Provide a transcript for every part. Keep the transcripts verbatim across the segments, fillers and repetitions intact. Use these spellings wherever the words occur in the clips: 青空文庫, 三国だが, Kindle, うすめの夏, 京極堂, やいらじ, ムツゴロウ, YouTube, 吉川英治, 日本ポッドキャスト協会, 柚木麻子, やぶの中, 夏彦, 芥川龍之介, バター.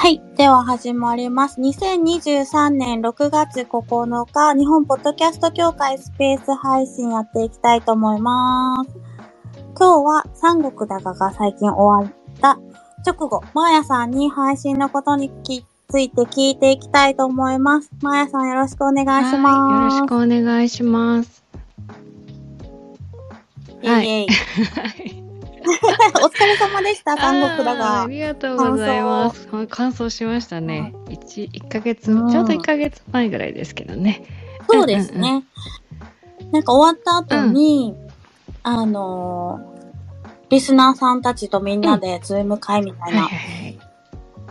はい。では始まります。にせんにじゅうさんねんろくがつここのか、日本ポッドキャスト協会スペース配信やっていきたいと思います。今日は三国だがが最近終わった直後、まーやさんに配信のことについて聞いていきたいと思います。まーやさんよろしくお願いします。よろしくお願いします。はい。お疲れ様でした、三国だが。ありがとうございます。完走しましたね。1、1ヶ月、うん、ちょうどいっかげつまえぐらいですけどね。そうですね。うんうん、なんか終わった後に、うん、あのー、リスナーさんたちとみんなでズーム会みたいな。うんはいはい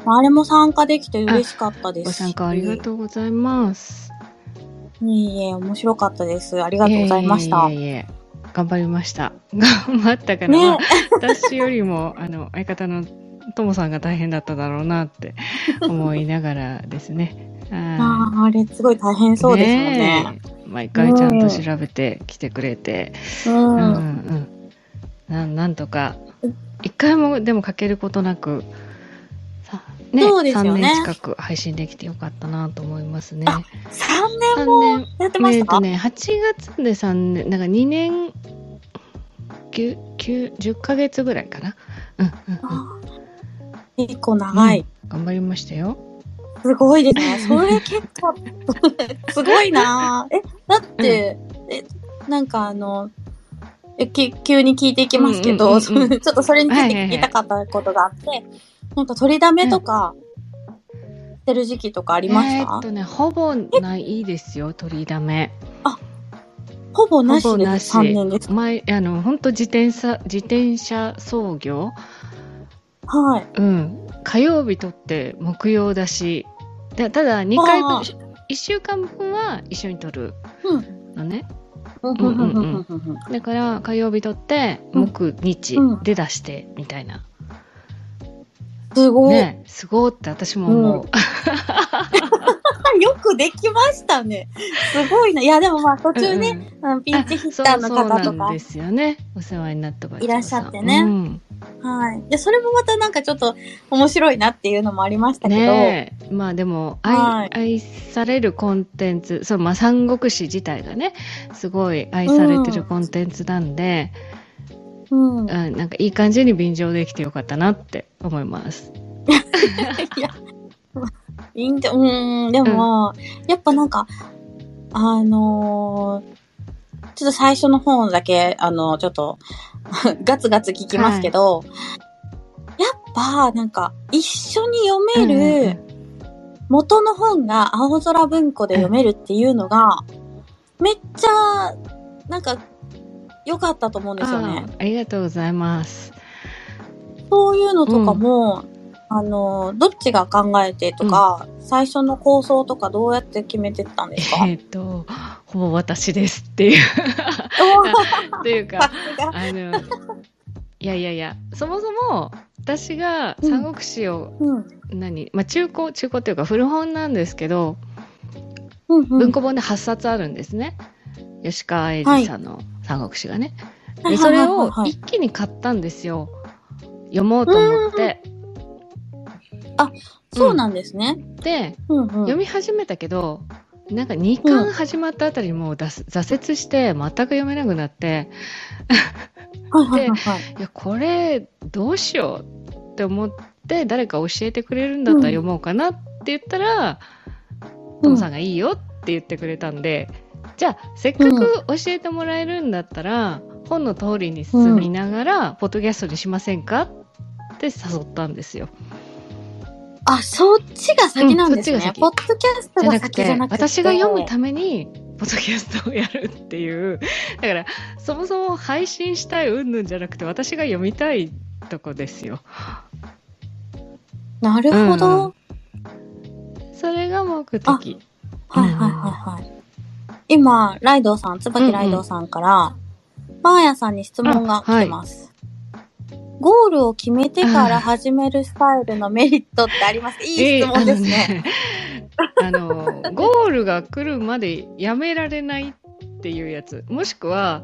はい、あれも参加できて嬉しかったです。ご参加ありがとうございます。いえいえ、面白かったです。ありがとうございました。いえいえいえいえ頑張りました。頑張ったから、ねまあ、私よりもあの相方のともさんが大変だっただろうなって思いながらですね。ああ、あれすごい大変そうですよね。毎回ちゃんと調べてきてくれて、うんうんうん、な, なんとか一回もでも欠けることなく、ね、そうですよね。さんねん近く配信できてよかったなと思いますね。あ、さんねんもやってましたか？えーとね、はちがつでさんねん、なんかにねん、きゅう、きゅう、じゅっかげつぐらいかな。うんうんうん。結構長い、うん。頑張りましたよ。すごいですね。それ結構、すごいな。え、だって、うん、え、なんかあの、え、き、急に聞いていきますけど、うんうんうんうん、ちょっとそれについて聞きたかったことがあって、はいはいはいなんか取りだめとかしてる時期とかありました？えー、っとね、ほぼないですよ、取りだめ。あ、ほぼなしでさんねんですか？前、あの、ほんと自転車、自転車操業。はい。うん。火曜日取って木曜だし、だただにかいぶん、いっしゅうかんぶんは一緒に取るのね。うんだから火曜日取って木日で出してみたいな。すごい、ね、すごいって私も思う、うん、よくできましたねすごいないやでもまあ途中ね、うんうん、ピンチヒッターの方とかそうなんですよねお世話になった方いらっしゃってね、うん、はいでそれもまたなんかちょっと面白いなっていうのもありましたけど、ね、まあでも 愛,、はい、愛されるコンテンツそうまあ三国志自体がねすごい愛されてるコンテンツなんで、うんうん、なんかいい感じに便乗できてよかったなって思います。いや、便乗、うん、でも、うん、やっぱなんか、あのー、ちょっと最初の方だけ、あのー、ちょっと、ガツガツ聞きますけど、はい、やっぱ、なんか、一緒に読める、元の本が青空文庫で読めるっていうのが、めっちゃ、なんか、良かったと思うんですよね。あ、 ありがとうございます。そういうのとかも、うん、あのどっちが考えてとか、うん、最初の構想とかどうやって決めてったんですか？えー、っとほぼ私ですっていうというかあのいやいやいやそもそも私が三国志を、うん、何まあ、中古中古というか古本なんですけど、うんうん、文庫本ではっさつあるんですね。吉川英治さんの三国志がね、はい、でそれを一気に買ったんですよ、はいはいはいはい、読もうと思って、うん、あ、そうなんですねで、うんうん、読み始めたけどなんかにかん始まったあたりにもう、うん、挫折して全く読めなくなってで、いやこれどうしようって思って誰か教えてくれるんだったら読もうかなって言ったら、うん、トムさんがいいよって言ってくれたんでじゃあせっかく教えてもらえるんだったら、うん、本の通りに進みながら、うん、ポッドキャストにしませんかって誘ったんですよ。あ、そっちが先なんですね、うん、ポッドキャストが先じゃなくて私が読むためにポッドキャストをやるっていうだからそもそも配信したいうんぬんじゃなくて私が読みたいとこですよ。なるほど、うん、それが目的。はいはいはいはい、うん今、ライドウさん、椿ライドウさんから、マーヤさんに質問が来てます、はい。ゴールを決めてから始めるスタイルのメリットってあります？いい質問ですね。えー、あのね、あの、ゴールが来るまでやめられないっていうやつ。もしくは、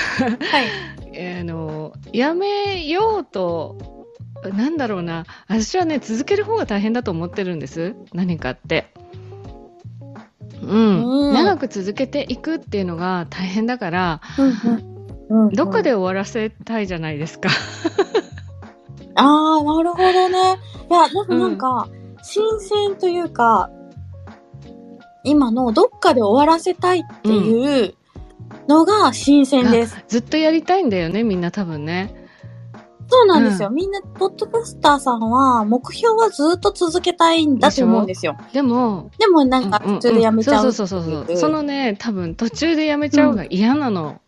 はい、あの、やめようとなんだろうな、私はね続ける方が大変だと思ってるんです、何かって。うん、うん、長く続けていくっていうのが大変だから、うんうんうん、どっかで終わらせたいじゃないですか。あー、なるほどね。いや、でもなんか、うん、新鮮というか、今のどっかで終わらせたいっていうのが新鮮です。うん、ずっとやりたいんだよね、みんな多分ね。そうなんですよ。うん、みんな、ポッドキャスターさんは、目標はずっと続けたいんだと思うんですよ。でも、でもなんか途中でやめちゃう。そうそうそうそう。そのね、多分途中でやめちゃうが嫌なの。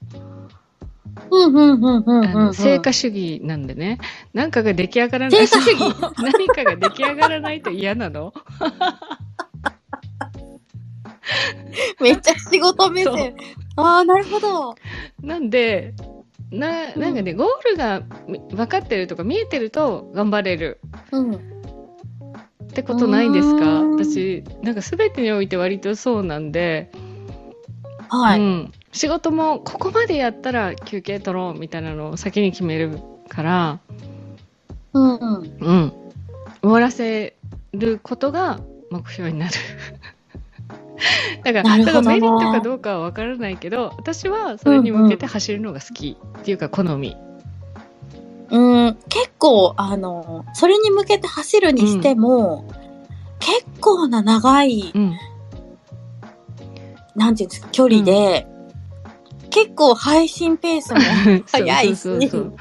うんうんうんうんうん、うん。成果主義なんでね。何かが出来上がらない。成果主義何かが出来上がらないと嫌なの。めっちゃ仕事目線。ああ、なるほど。なんで、な, なんかね、うん、ゴールが分かってるとか見えてると頑張れる、うん、ってことないですか？私なんか全てにおいて割とそうなんで、はい、うん、仕事もここまでやったら休憩取ろうみたいなのを先に決めるから、うんうんうん、終わらせることが目標になる。だから、だからメリットかどうかは分からないけど、私はそれに向けて走るのが好きっていうか好み。うん、うん、結構あのそれに向けて走るにしても、うん、結構な長い、うん、なんていうんですか、距離で、うん、結構配信ペースも早いし、そうそうそうそう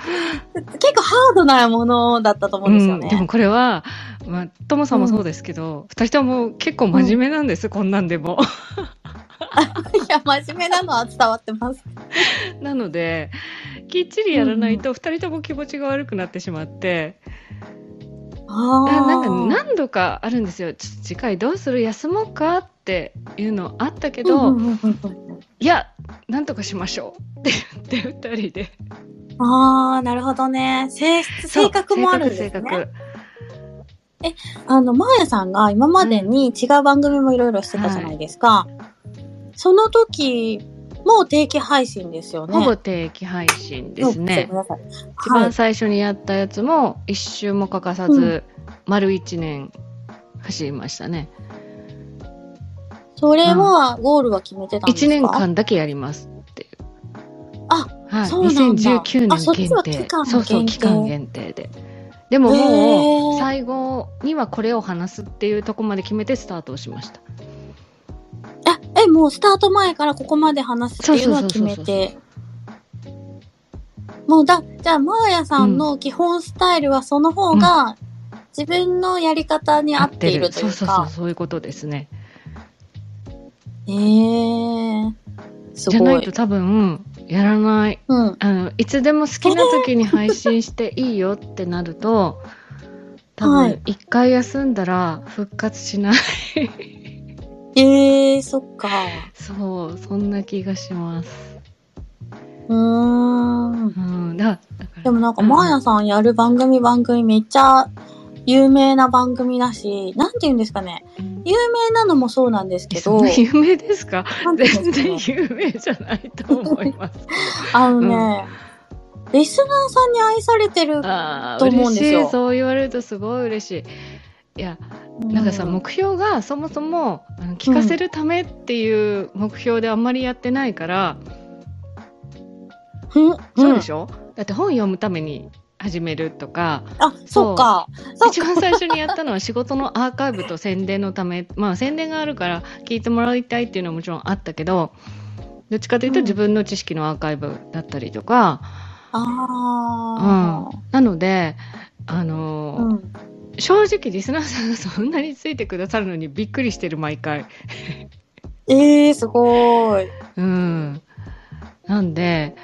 結構ハードなものだったと思うんですよね。うん、でもこれは。まあ、ともさんもそうですけど、二、うん、人とも結構真面目なんです、うん、こんなんでも。いや、真面目なのは伝わってます。なので、きっちりやらないと二人とも気持ちが悪くなってしまって、うん、なんか何度かあるんですよ。次回どうする？休もうかっていうのあったけど、うん、いや、なんとかしましょうって言って二人で。ああ、なるほどね。性質、性格もあるんですね。性格、性格。え、あの、まーやさんが今までに違う番組もいろいろしてたじゃないですか、うん、はい。その時も定期配信ですよね。ほぼ定期配信ですね。ごめんなさい。一番最初にやったやつも一週も欠かさず丸一年走りましたね、うん。それはゴールは決めてたんですか？うん、いちねんかんだけやりますっていう。あ、はい、そうなんだ。にせんじゅうきゅうねん限定。あ、そっちは期間限定。そうそう、期間限定で。でももう最後にはこれを話すっていうところまで決めてスタートをしました。あ、え、もうスタート前からここまで話すっていうのは決めて。もうだ、じゃあマーヤさんの基本スタイルはその方が自分のやり方に合っているというか。うん、そうそうそう、そういうことですね。えー、すごい。じゃないと多分。やらない、うん、あのいつでも好きな時に配信していいよってなると多分一回休んだら復活しない。えー、そっか。そう、そんな気がします。うーん、うん、だ、だからでもなんかまーやさんやる番組番組めっちゃ有名な番組だし、なんて言うんですかね、有名なのもそうなんですけど。そんな有名ですか？全然有名じゃないと思います。あのね、うん、リスナーさんに愛されてると思うんですよ。嬉しい、そう言われるとすごい嬉しい。いや、なんかさ、うん、目標がそもそもあの聞かせるためっていう目標であんまりやってないから、うん、そうでしょ？だって本読むために始めるとか。あ、そうか。一番最初にやったのは仕事のアーカイブと宣伝のため。まあ宣伝があるから聞いてもらいたいっていうのはもちろんあったけど、どっちかというと自分の知識のアーカイブだったりとか、うん、ああ、うん、なのであの、うん、正直リスナーさんがそんなについてくださるのにびっくりしてる、毎回。えー、すごい。うん。なんで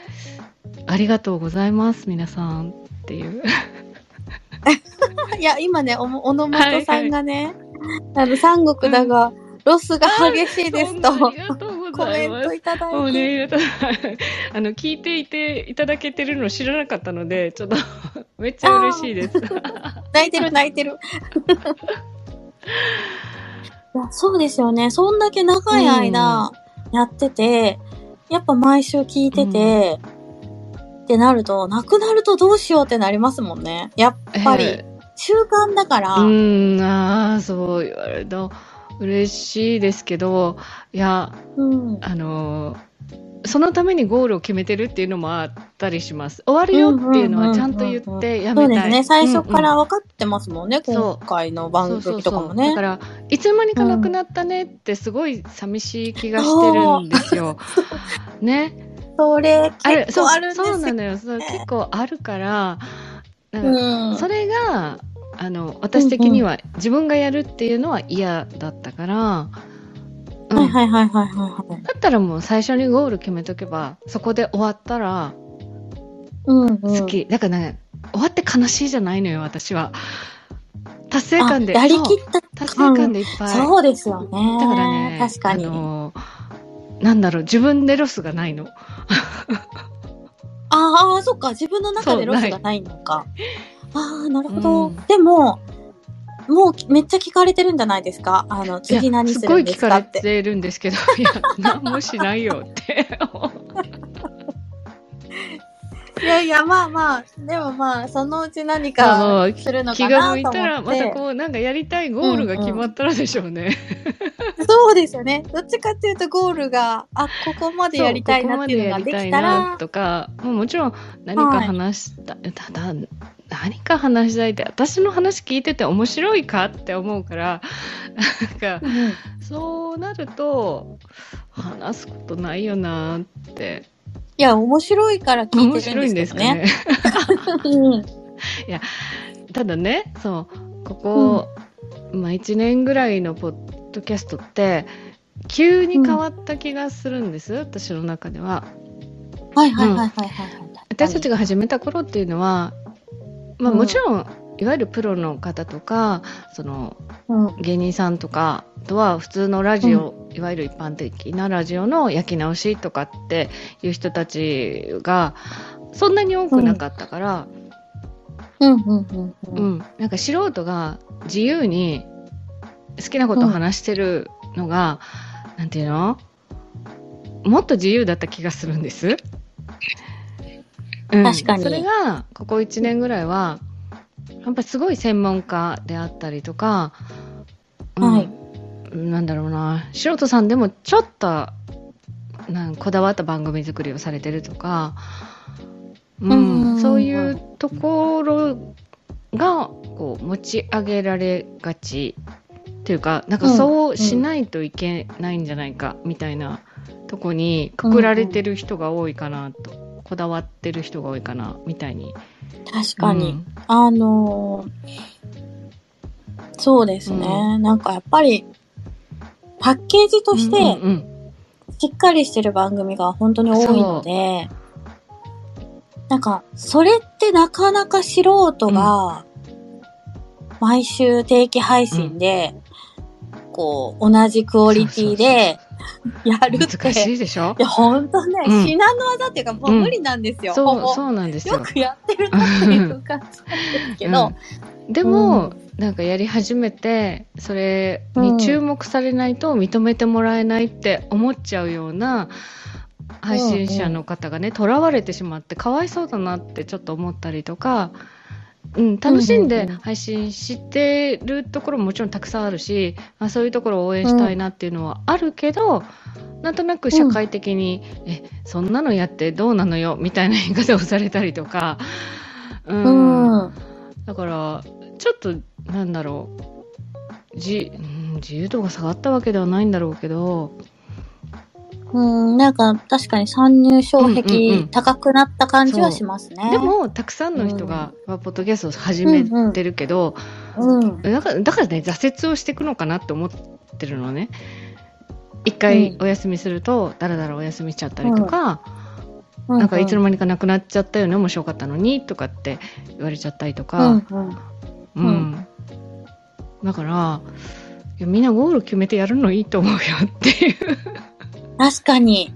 ありがとうございます皆さん。っていういや今ね、お小野本さんがね、はいはい、あの三国だが、うん、ロスが激しいですとコメントいただいて、ね、あの聞いていていただけてるの知らなかったのでちょっとめっちゃ嬉しいです。泣いてる泣いてる。いや、そうですよね。そんだけ長い間やってて、うん、やっぱ毎週聞いてて、うん、ってなると、なくなるとどうしようってなりますもんね。やっぱり、えー、習慣だから。うーん、ああ、そう言われると嬉しいですけど、いや、うん、あのそのためにゴールを決めてるっていうのもあったりします。終わるよっていうのはちゃんと言ってやめたい。そうですね。最初から分かってますもんね。うんうん、今回の番組とかもね。そうそうそう。だからいつまにかなくなったねってすごい寂しい気がしてるんですよ。うん、ね。それ結構あるんですよ、ね。そう、そうなのよ。そう、結構あるから、なんかそれがあの私的には自分がやるっていうのは嫌だったから。うん、はいはいはいはいはい。だったらもう最初にゴール決めとけば、そこで終わったら、うんうん、好き。だからね、終わって悲しいじゃないのよ、私は。達成感で。やりきった達成感でいっぱい。そうですよね。だからね、確かに。あの、なんだろう、自分でロスがないの。ああ、そっか、自分の中でロスがないのか。ああ、なるほど。うん、でも、もうめっちゃ聞かれてるんじゃないですか。あの次何するんですかって。すごい聞かれてるんですけど、いや何もしないよって。いやいやまあまあでもまあそのうち何かするのかなと思って。気が向いたらまたこうなんかやりたいゴールが決まったらでしょうね。うんうん、そうですよね。どっちかっていうとゴールがあここまでやりたいなっていうのができたらここまでやりたいなとか、もうもちろん何か話した、はい、ただ。何か話したいって私の話聞いてて面白いかって思うからなんか、うん、そうなると話すことないよなっていや面白いから聞いてるんですけどねいやただねそうここ、うんまあ、いちねんぐらいのポッドキャストって急に変わった気がするんです、うん、私の中でははいはいはいはいはい、うん、私たちが始めた頃っていうのはまあ、もちろんいわゆるプロの方とかその芸人さんとかとは普通のラジオ、うん、いわゆる一般的なラジオの焼き直しとかっていう人たちがそんなに多くなかったから、うんうんうんうん、なんか素人が自由に好きなことを話してるのが、うん、なんていうの？もっと自由だった気がするんです。うん、確かにそれがここいちねんぐらいはやっぱりすごい専門家であったりとか、うんはい、なんだろうな素人さんでもちょっとなんこだわった番組作りをされてるとか、うんうん、そういうところがこう持ち上げられがちというかなんかそうしないといけないんじゃないかみたいなとこにくくられてる人が多いかなと。こだわってる人が多いかなみたいに確かに、うん、あのー、そうですね、うん、なんかやっぱりパッケージとしてしっかりしてる番組が本当に多いので、うんうんうん、なんかそれってなかなか素人が毎週定期配信で、うん、こう同じクオリティでそうそうそうやるって難しいでしょ。いや本当ね、うん、至難の技っていうかもう無理なんですよ。うん、そうそうなんですよ。よくやってるなっていう感じなんですけど、うん、でも、うん、なんかやり始めてそれに注目されないと認めてもらえないって思っちゃうような配信者の方がね囚われてしまってかわいそうだなってちょっと思ったりとか、うん、楽しんで配信してるところももちろんたくさんあるし、まあ、そういうところを応援したいなっていうのはあるけど、うん、なんとなく社会的に、うん、えそんなのやってどうなのよみたいな言い方をされたりとか、うんうん、だからちょっとなんだろう自、うん、自由度が下がったわけではないんだろうけどうん、なんか確かに参入障壁高くなった感じはしますね、うんうんうん、でもたくさんの人が、うん、ポッドキャストを始めてるけど、うんうん、だから、だからね挫折をしていくのかなって思ってるのね一回お休みすると、うん、だらだらお休みしちゃったりとか、うんうん、なんかいつの間にかなくなっちゃったよね面白かったのにとかって言われちゃったりとか、うんうんうん、だからいやみんなゴール決めてやるのいいと思うよっていう確かに。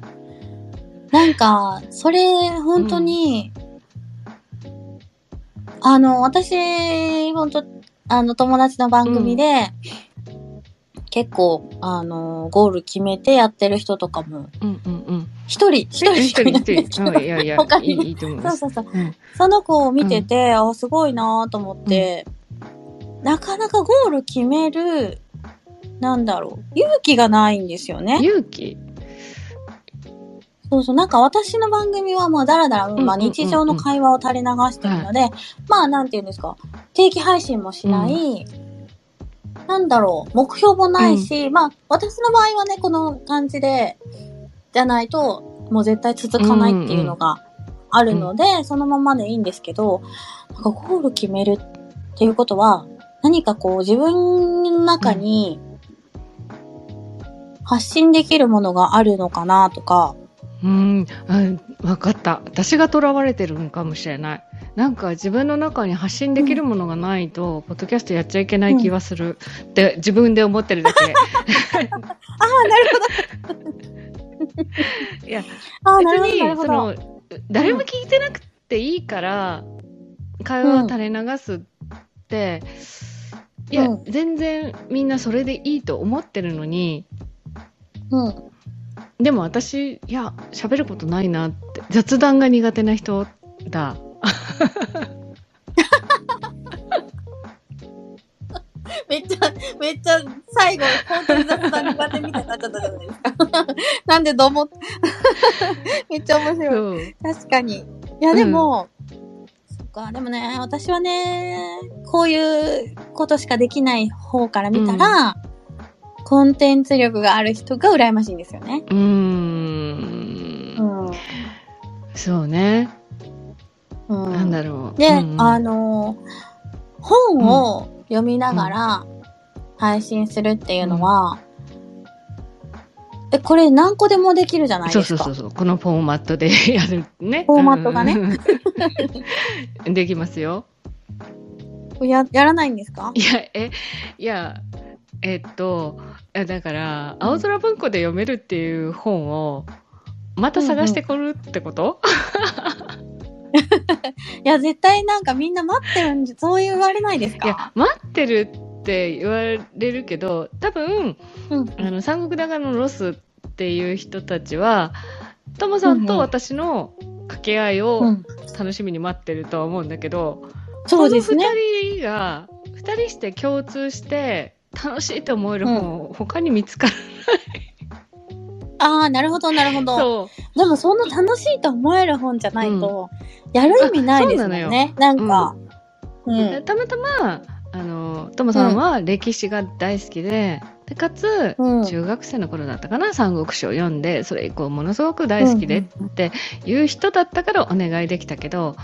なんか、それ、本当に、うん、あの、私、本当あの、友達の番組で、うん、結構、あのー、ゴール決めてやってる人とかも、うんうんうん、一人、一人、一人、一人、いやいや、他にいいと思います。そうそうそう。うん、その子を見てて、うん、あ、すごいなと思って、うん、なかなかゴール決める、なんだろう、勇気がないんですよね。勇気？そうそう、なんか私の番組はまあだらだら、まあ日常の会話を垂れ流してるので、うんうんうん、まあなんていうんですか、定期配信もしない、うん、なんだろう、目標もないし、うん、まあ私の場合はね、この感じで、じゃないと、もう絶対続かないっていうのがあるので、うんうん、そのままでいいんですけど、なんかゴール決めるっていうことは、何かこう自分の中に発信できるものがあるのかなとか、うん、わかった。私がとらわれてるのかもしれない。なんか自分の中に発信できるものがないと、うん、ポッドキャストやっちゃいけない気はする。うん、で自分で思ってるだけ。ああ、なるほど。いや、別にその誰も聞いてなくていいから、うん、会話を垂れ流すって、うん、いや、うん、全然みんなそれでいいと思ってるのに。うん。でも私、いや、喋ることないなって、雑談が苦手な人だ。めっちゃ、めっちゃ、最後、本当に雑談苦手みたいになっちゃったじゃないですか。なんでどうも、めっちゃ面白い。確かに。いや、でも、うん、そっか、でもね、私はね、こういうことしかできない方から見たら、うん、コンテンツ力がある人が羨ましいんですよね。うーん、うん、そうね、うん、なんだろうで、うんうん、あの本を読みながら配信するっていうのは、うんうん、えこれ何個でもできるじゃないですか。そうそうそうそう、このフォーマットでやるね、フォーマットがねできますよ。ややらないんですか？いやえいやえっと、だから、青空文庫で読めるっていう本を、また探してこるってこと、うんうん、いや、絶対なんかみんな待ってるんじゃ、そう言われないですか？いや、待ってるって言われるけど、多分、うん、あの、三国だがのロスっていう人たちは、ともさんと私の掛け合いを楽しみに待ってるとは思うんだけど、うん、そうですね。この二人が、二人して共通して、楽しいと思える本、うん、他に見つからない。ああ、なるほど、なるほど。そう。でも、そんな楽しいと思える本じゃないと、うん、やる意味ないですよね。なんか、うんうん。たまたま、あの、ともさんは歴史が大好きで、うん、でかつ、うん、中学生の頃だったかな、三国志を読んで、それ以降ものすごく大好きでっていう人だったからお願いできたけど、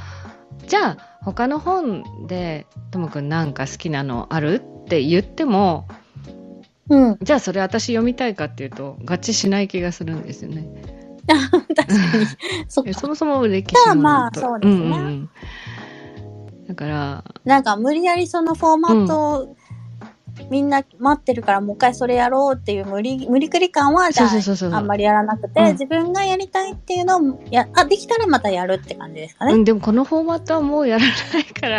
うん、じゃあ、他の本で、ともくんなんか好きなのある？って言っても、うん、じゃあそれ私読みたいかっていうと合致しない気がするんですよね。確かに。そっか。そもそも歴史ものと。じゃあまあそうですね。うんうん、だからなんか無理やりそのフォーマットをみんな待ってるからもう一回それやろうっていう無理無理くり感はじゃあ、そうそうそうそう、あんまりやらなくて、うん、自分がやりたいっていうのをやあできたらまたやるって感じですかね。うん、でもこのフォーマットはもうやらないから。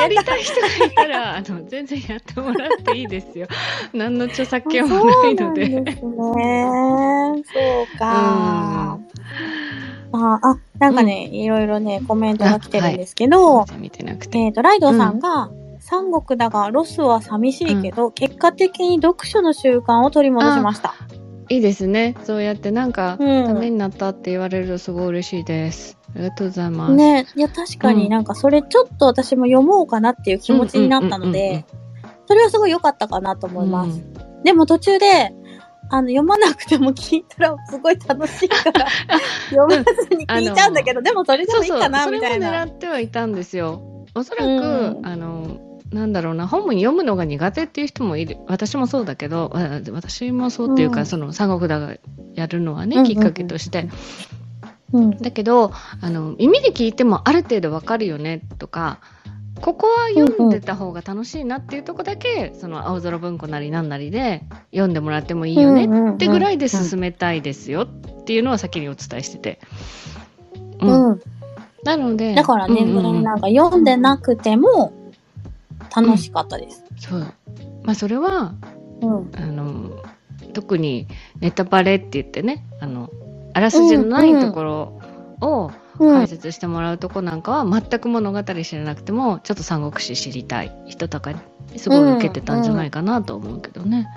やりたい人がいたらあの全然やってもらっていいですよ。何の著作権もないので。そうですね。そうか。うん、まあ、あ、なんかね、うん、いろいろね、コメントが来てるんですけど、はい、見てなくてえっ、ー、と、ライドさんが、うん、三国だがロスは寂しいけど、うん、結果的に読書の習慣を取り戻しました。いいですね。そうやってなんか、うん、ためになったって言われるとすごい嬉しいです。ありがとうございます。ね、いや確かになんかそれちょっと私も読もうかなっていう気持ちになったので、それはすごい良かったかなと思います。うん、でも途中であの読まなくても聞いたらすごい楽しいから読まずに聞いちゃうんだけど、うん、でもそれでもいいかなみたいな。そうそう、それも狙ってはいたんですよ。おそらく、うん、あの。なんだろうな、本文読むのが苦手っていう人もいる。私もそうだけど、私もそうっていうか、うん、その三国だがやるのはね、うんうんうん、きっかけとして、うん、だけどあの耳で聞いてもある程度わかるよねとか、ここは読んでた方が楽しいなっていうとこだけ、うんうん、その青空文庫なりなんなりで読んでもらってもいいよねってぐらいで進めたいですよっていうのは先にお伝えしてて、うんうん、なのでだからね、うんうんうん、なんか読んでなくても楽しかったです。うん、そう。まあそれはうん、あの特にネタバレって言ってね、あのあらすじのないところを解説してもらうとこなんかは、うん、全く物語知らなくてもちょっと三国志知りたい人とかすごい受けてたんじゃないかなと思うけどね、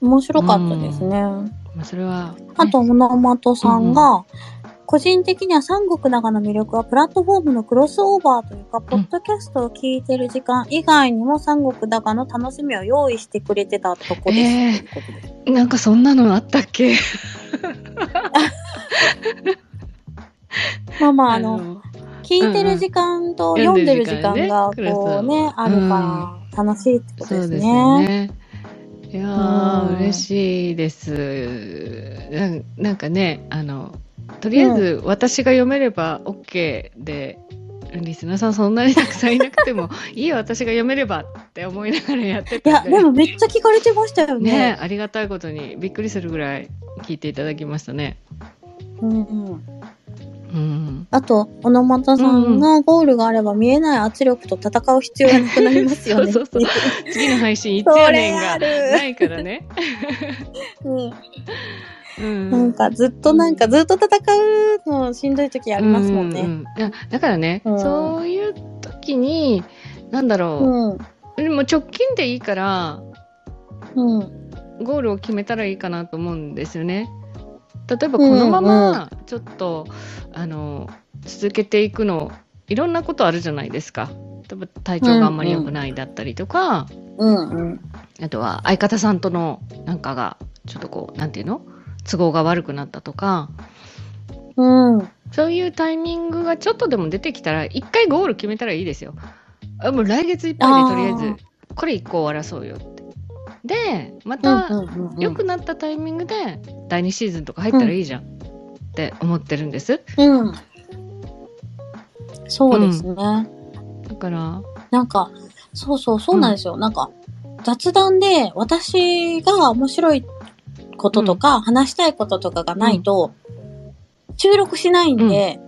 うんうん、面白かったですね、うんまあ、それは、ね、あと野本さんが、うんうん、個人的には三国だがの魅力はプラットフォームのクロスオーバーというか、ポッドキャストを聞いてる時間以外にも三国だがの楽しみを用意してくれてたとこです。えー、なんかそんなのあったっけまあまあ、あの、あの聞いてる時間と読んでる時間がこうね、あるから楽しいってことですね。うん、そうですよね。いやー、うん、嬉しいです。な、なんかね、あの、とりあえず私が読めれば OK で、うん、リスナーさんそんなにたくさんいなくてもいいよ私が読めればって思いながらやってて、いやでもめっちゃ聞かれてましたよ ね, ねありがたいことにびっくりするぐらい聞いていただきましたね。うんうんうん、あと小野又さんがゴールがあれば見えない圧力と戦う必要がなくなりますよねそうそうそう次の配信いつやねんがないからねうんうん、なんかずっとなんかずっと戦うのしんどい時ありますもんね、うんうん、だからね、うん、そういう時になんだろう、うん、でも直近でいいから、うん、ゴールを決めたらいいかなと思うんですよね。例えばこのままちょっと、うんうん、あの続けていくのいろんなことあるじゃないですか。例えば体調があんまり良くないだったりとか、うんうん、あとは相方さんとのなんかがちょっとこうなんていうの都合が悪くなったとか、うん、そういうタイミングがちょっとでも出てきたら一回ゴール決めたらいいですよ。あ、もう来月いっぱいでとりあえずこれ一個終わらそうよってでまた良、うんうん、くなったタイミングでだいにシーズンとか入ったらいいじゃんって思ってるんです、うんうん、そうですね、うん、だからなんかそうそうそうなんですよ、うん、なんか雑談で私が面白いこととか、うん、話したいこととかがないと、うん、収録しないんで、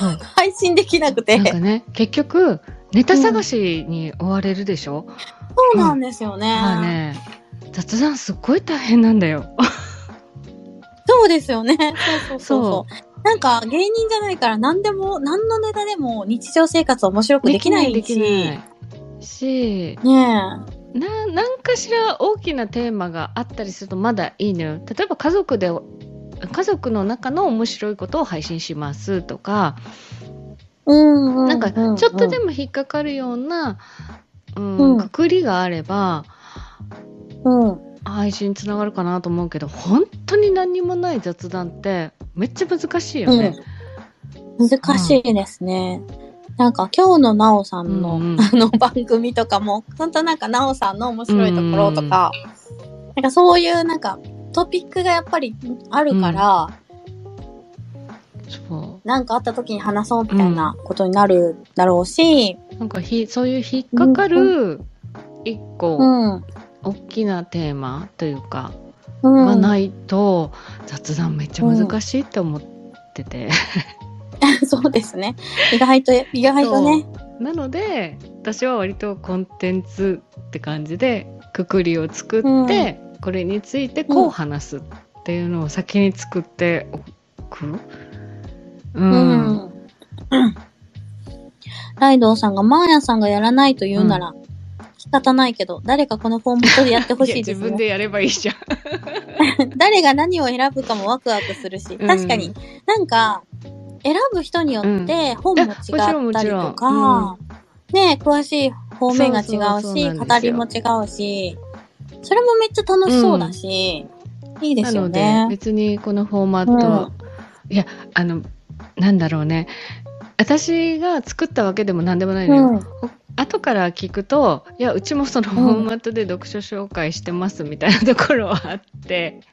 うん、配信できなくてなんかね結局ネタ探しに追われるでしょ、うん、そうなんですよね、うんまあ、ね雑談すっごい大変なんだよそうですよねそうそうそうそうなんか芸人じゃないから何でも何のネタでも日常生活面白くできないしできないしねえな何かしら大きなテーマがあったりするとまだいいのよ。例えば家族で家族の中の面白いことを配信しますとか、うんうんうんうん、なんかちょっとでも引っかかるような、うんうん、くくりがあれば、うん、配信つながるかなと思うけど本当に何にもない雑談ってめっちゃ難しいよね、うん、難しいですね、うんなんか今日のなおさんの、うんうん、あの番組とかも本当なんかなおさんの面白いところとか、うんうん、なんかそういうなんかトピックがやっぱりあるから、うん、そうなんかあった時に話そうみたいなことになるだろうし、うん、なんかひそういう引っかかる一個、うんうん、大きなテーマというか、うん、がないと雑談めっちゃ難しいって思ってて、うんそうですね意外と意外とねなので私は割とコンテンツって感じでくくりを作って、うん、これについてこう話すっていうのを先に作っておく、うんうんうん、ライドウさんがマーヤさんがやらないと言うなら、うん、仕方ないけど誰かこのフォーマットでやってほしいですね自分でやればいいじゃん誰が何を選ぶかもワクワクするし確かに、うん、なんか選ぶ人によって本も違ったりとか、うんうん、ね詳しい方面が違うしそうそうそう語りも違うしそれもめっちゃ楽しそうだし、うん、いいですよね。なので別にこのフォーマット、うん、いやあのなんだろうね私が作ったわけでもなんでもないのよ、うん、後から聞くといやうちもそのフォーマットで読書紹介してますみたいなところはあって、うん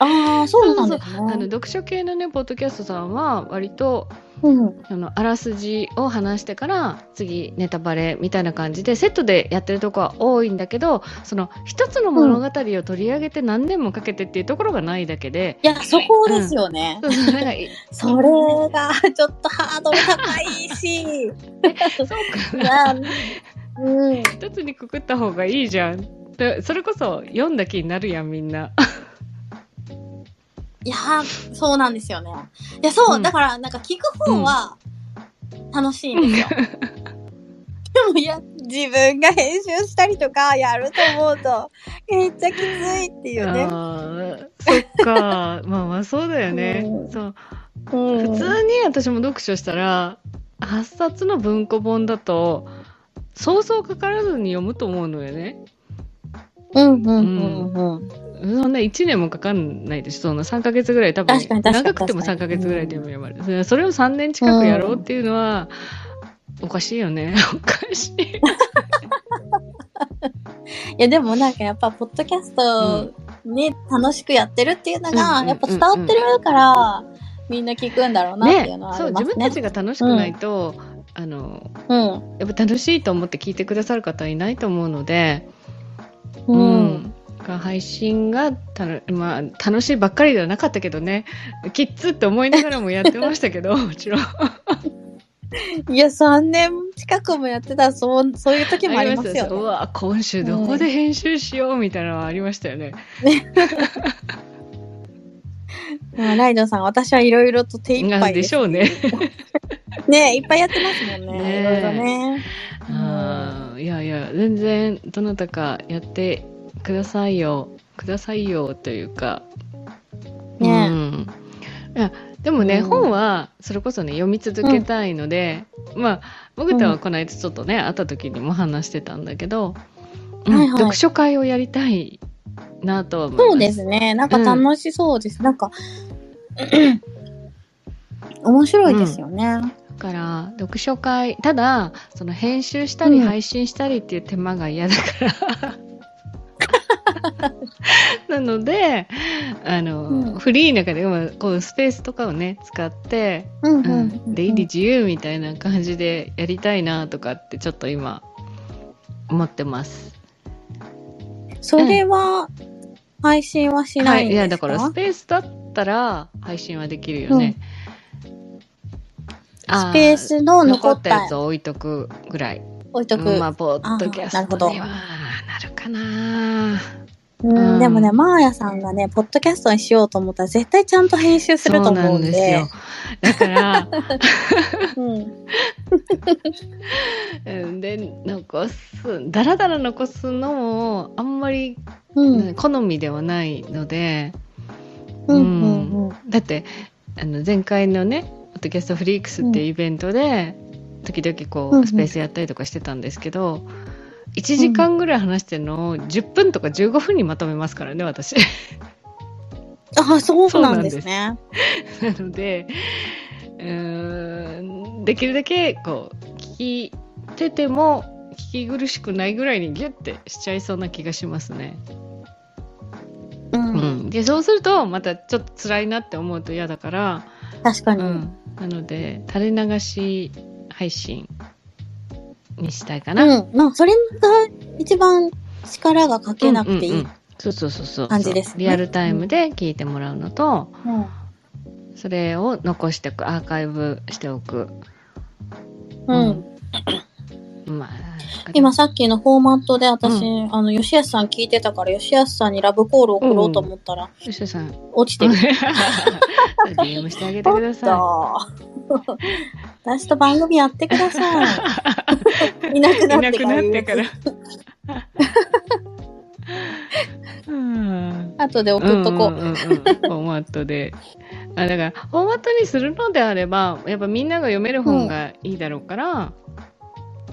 ああそうなんですね。あの読書系のねポッドキャストさんは割と、うん、あのあらすじを話してから次ネタバレみたいな感じでセットでやってるとこは多いんだけどその一つの物語を取り上げて何年もかけてっていうところがないだけで、うん、いやそこですよね、うん、そうそうなんかそれがちょっとハードル高いしそうかな、うん、一つにくくった方がいいじゃんっでそれこそ読んだ気になるやんみんな。いやーそうなんですよね。いやそう、うん、だからなんか聞く方は楽しいんですよ。うん、でもいや自分が編集したりとかやると思うとめっちゃきついっていうね。あそっか。まあまあそうだよね。うん、そう、うん、普通に私も読書したらはっさつの文庫本だとそうそうかからずに読むと思うのよね。うんうんうんうん。うん、そんないちねんもかかんないでしょ。そんなさんかげつぐらい多分長くてもさんかげつぐらいで読める。それをさんねん近くやろうっていうのは、うん、おかしいよね。おかしい。いやでもなんかやっぱポッドキャストね、うん、楽しくやってるっていうのがやっぱ伝わってるから、うんうんうんうん、みんな聞くんだろうなっていうのはありますね。そう、自分たちが楽しくないと、うん、あのうん、やっぱ楽しいと思って聞いてくださる方はいないと思うので、うんうん、配信がたの、まあ、楽しいばっかりではなかったけどね、キッズって思いながらもやってましたけどもちろんいやさんねん近くもやってた、そう、そういう時もありますよね。ありました。うわ今週どこで編集しようみたいなのはありましたよね、ねライドさん、私はいろいろと手いっぱいです。でしょうね。ねえ、いっぱいやってますもんね。いろいろね。あ、うん、いやいや、全然どなたかやってくださいよ、くださいよというか。ねえ。うん、いやでもね、うん、本はそれこそね読み続けたいので、うん、まあ僕とはこの間ちょっとね、うん、会った時にも話してたんだけど、うんはいはい、読書会をやりたい。なと思います。そうですね。なんか楽しそうです。うん、なんか面白いですよね、うん。だから読書会、ただその編集したり配信したりっていう手間が嫌だから。なので、あの、うん、フリーの中でこうスペースとかをね使って、うんうんうん、出入り自由みたいな感じでやりたいなとかってちょっと今思ってます。それは配信はしないんですか、うんはい、いやだからスペースだったら配信はできるよね、うん、あスペースの残ったやつを置いとくぐらい置いとく、うん、まあポッドキャストにはなるかなうん、うん、でもねマーヤさんがねポッドキャストにしようと思ったら絶対ちゃんと編集すると思うんで、そうなんですよ。だからうん、で残すダラダラ残すのもあんまり、うん、好みではないので、うんうんうんうん、だってあの前回のねポッドキャストフリークスっていうイベントで、うん、時々こうスペースやったりとかしてたんですけど、うんうんいちじかんぐらい話してるのをじゅっぷんとかじゅうごふんにまとめますからね私あ、そうなんですね。なのでうーんできるだけこう聞いてても聞き苦しくないぐらいにギュッてしちゃいそうな気がしますね、うんうん、でそうするとまたちょっと辛いなって思うと嫌だから確かに、うん、なので垂れ流し配信にしたいかな。うん、まあそれが一番力がかけなくていい、うんうんうん。そうそうそうそう。感じですね。リアルタイムで聞いてもらうのと、うん、それを残しておく、アーカイブしておく。うん。うん、まあ今さっきのフォーマットで私、うん、あの吉安さん聞いてたから吉安さんにラブコール送ろうと思ったら、うんうん、吉安さん落ちてる。ディーエム してあげてください。私と番組やってください。いなくなってから。あとで送っとこう。うんうんうんうん、フォーマットで。あ、だからフォーマットにするのであれば、やっぱみんなが読める本がいいだろうから、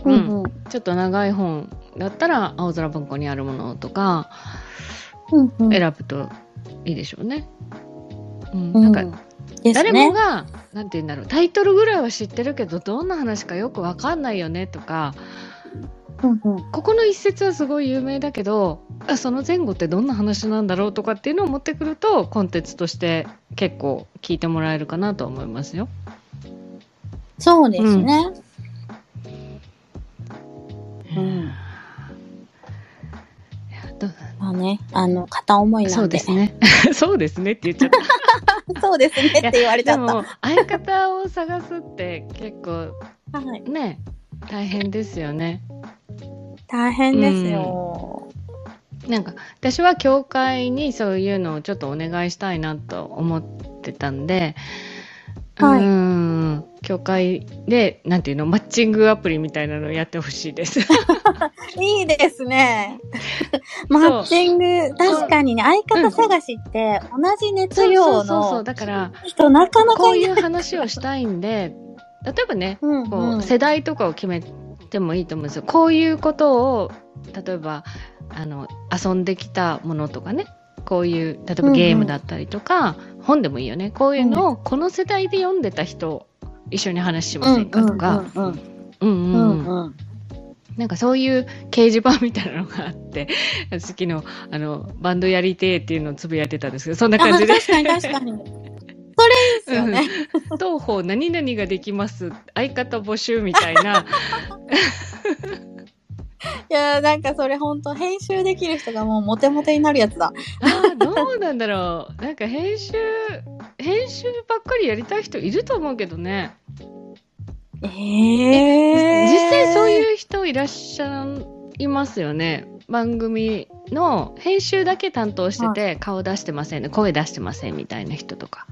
うんうんうん、ちょっと長い本だったら青空文庫にあるものとか選ぶといいでしょうね。うんうん、なんか。誰もが、ね、なんて言うんだろう、タイトルぐらいは知ってるけどどんな話かよくわかんないよねとか、うんうん、ここの一節はすごい有名だけどあその前後ってどんな話なんだろうとかっていうのを持ってくるとコンテンツとして結構聞いてもらえるかなと思いますよ。そうですね、うんうん、いやどうまあね、あの片思いなんでそうですねそうですねって言っちゃったそうですねって言われちゃった。でも相方を探すって結構、はい、ね大変ですよね。大変ですよ、なんか私は教会にそういうのをちょっとお願いしたいなと思ってたんで、はい、うん教会でなんていうのマッチングアプリみたいなのをやってほしいですいいですねマッチング確かにね相方探しって同じ熱量の人なかなかこういう話をしたいんで例えばね、うんうん、こう世代とかを決めてもいいと思うんですよ。こういうことを例えばあの遊んできたものとかねこういう例えばゲームだったりとか、うんうん、本でもいいよねこういうのをこの世代で読んでた人一緒に話しませんかとかなんかそういう掲示板みたいなのがあって好きのあのバンドやりてーっていうのをつぶやいてたんですけどそんな感じで確かに確かにそれですよね、うん、当方何々ができます相方募集みたいな。いやなんかそれ本当編集できる人がもうモテモテになるやつだ。あどうなんだろうなんか編集編集ばっかりやりたい人いると思うけどね。えー、え実際そういう人いらっしゃいますよね。番組の編集だけ担当してて、はい、顔出してません、ね、声出してませんみたいな人とか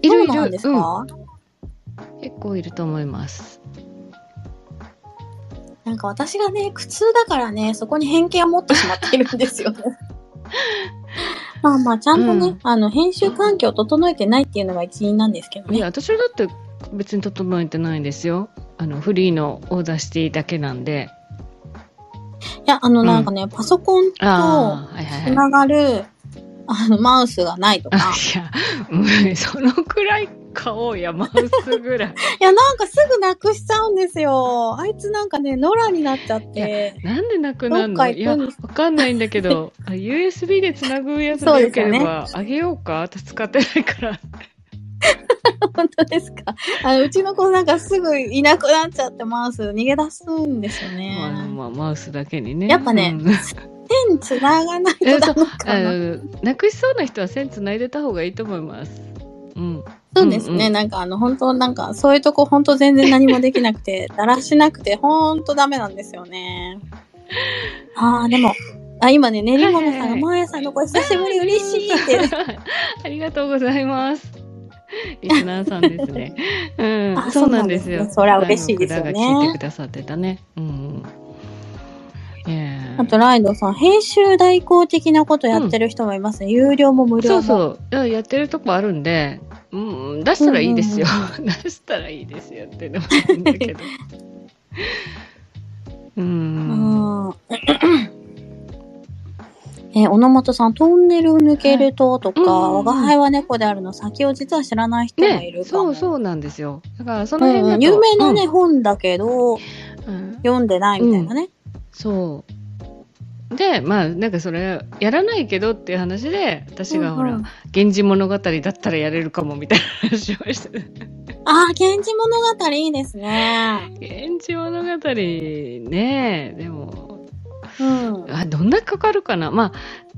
いるいる。そうなんですか、うん、結構いると思います。なんか私がね苦痛だからねそこに偏見を持ってしまっているんですよねまあまあちゃんとね、うん、あの編集環境を整えてないっていうのが一因なんですけどね。いや私だって別に整えてないんですよ。あのフリーのオーダーシティだけなんで。いやあのなんかね、うん、パソコンとつながる、はいはいはい、あのマウスがないとか。いや、うん、そのくらい顔やマウスぐらいいやなんかすぐなくしちゃうんですよあいつ。なんかね野良になっちゃってなんでなくなるの。いやわかんないんだけどユーエスビー でつなぐやつでよければあげようか、私使ってないから本当ですか。あのうちの子なんかすぐいなくなっちゃってマウス逃げ出すんですよね、まあまあ、マウスだけにねやっぱね、うん線つながないとダメかな。なくしそうな人は線つないでた方がいいと思います、うん、そうですね、うんうん、なんかあの本当なんかそういうとこ本当全然何もできなくてだらしなくて本当ダメなんですよねあーでもあ今ね練り物さんがマーヤさんの子久しぶり嬉しいって、ね、ありがとうございますリスナーさんですね、うん、あそうなんですよ、ね、それは嬉しいですよね。聞いてくださってたね、うんあとライドさん編集代行的なことやってる人もいますね、うん、有料も無料もそうそうやってるとこあるんで、うん、出したらいいですよ、うんうんうん、出したらいいですよってでもいいんだけどうーんえー、小野本さんトンネルを抜けるととか、はいうん、我が輩は猫であるの先を実は知らない人がいるかも、ね、そうそうなんですよ。だからその辺だと、うん、有名なね、うん、本だけど、うん、読んでないみたいなね、うん、そうでまあなんかそれやらないけどっていう話で私がほら、うんうん、源氏物語だったらやれるかもみたいな話をして。ああ源氏物語いいですね。源氏物語ねでも、うん、あどんだけかかるかな。まあ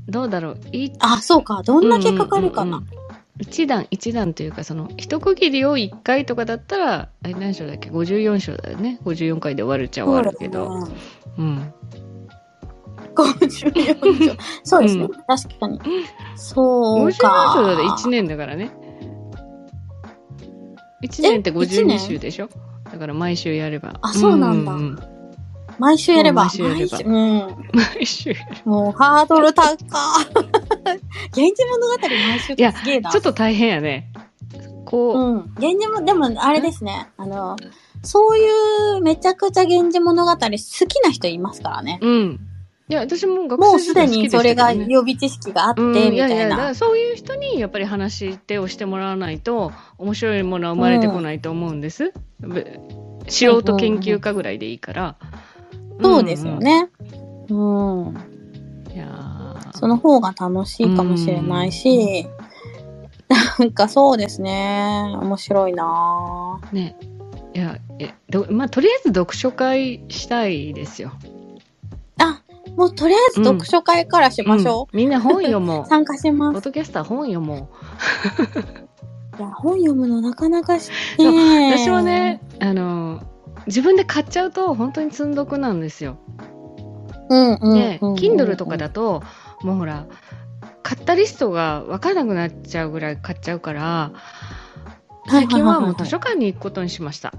どうだろういあそうかどんだけかかるかな、うんうんうんうん、一段一段というかその一区切りをいっかいとかだったらあれ何章だっけごじゅうよん章だよね。ごじゅうよんかいで終わるっちゃ終わるけど う,、ね、うんごじゅうよん章そうですね、うん、確かにそうかごじゅうよん章だといちねんだからね。いちねんってごじゅうに週でしょ。だから毎週やればあそうなんだ、うん、毎週やれば毎週やれば毎週やればもうハードル高っ源氏物語毎週ってすげえな。いやちょっと大変やねこう、うん、源氏もでもあれですねあのそういうめちゃくちゃ源氏物語好きな人いますからね。うんいや私も学生時代好きでしたけどね。もうすでにそれが予備知識があってみたいな、うん、いやいやだからそういう人にやっぱり話し手をしてもらわないと面白いものは生まれてこないと思うんです、うん、素人研究家ぐらいでいいから、うんうん、そうですよね、うんうん、いやその方が楽しいかもしれないし、うん、なんかそうですね面白いなね。いやいやど、まあ、とりあえず読書会したいですよ。あもうとりあえず読書会からしましょう、うんうん、みんな本読もう参加します。ポッドキャスター本読もういや本読むのなかなかしね私はねあの自分で買っちゃうと本当に積んどくなんですよ。うんうんうんうん、で Kindle とかだともうほら買ったリストが分からなくなっちゃうぐらい買っちゃうから最近はもう図書館に行くことにしました。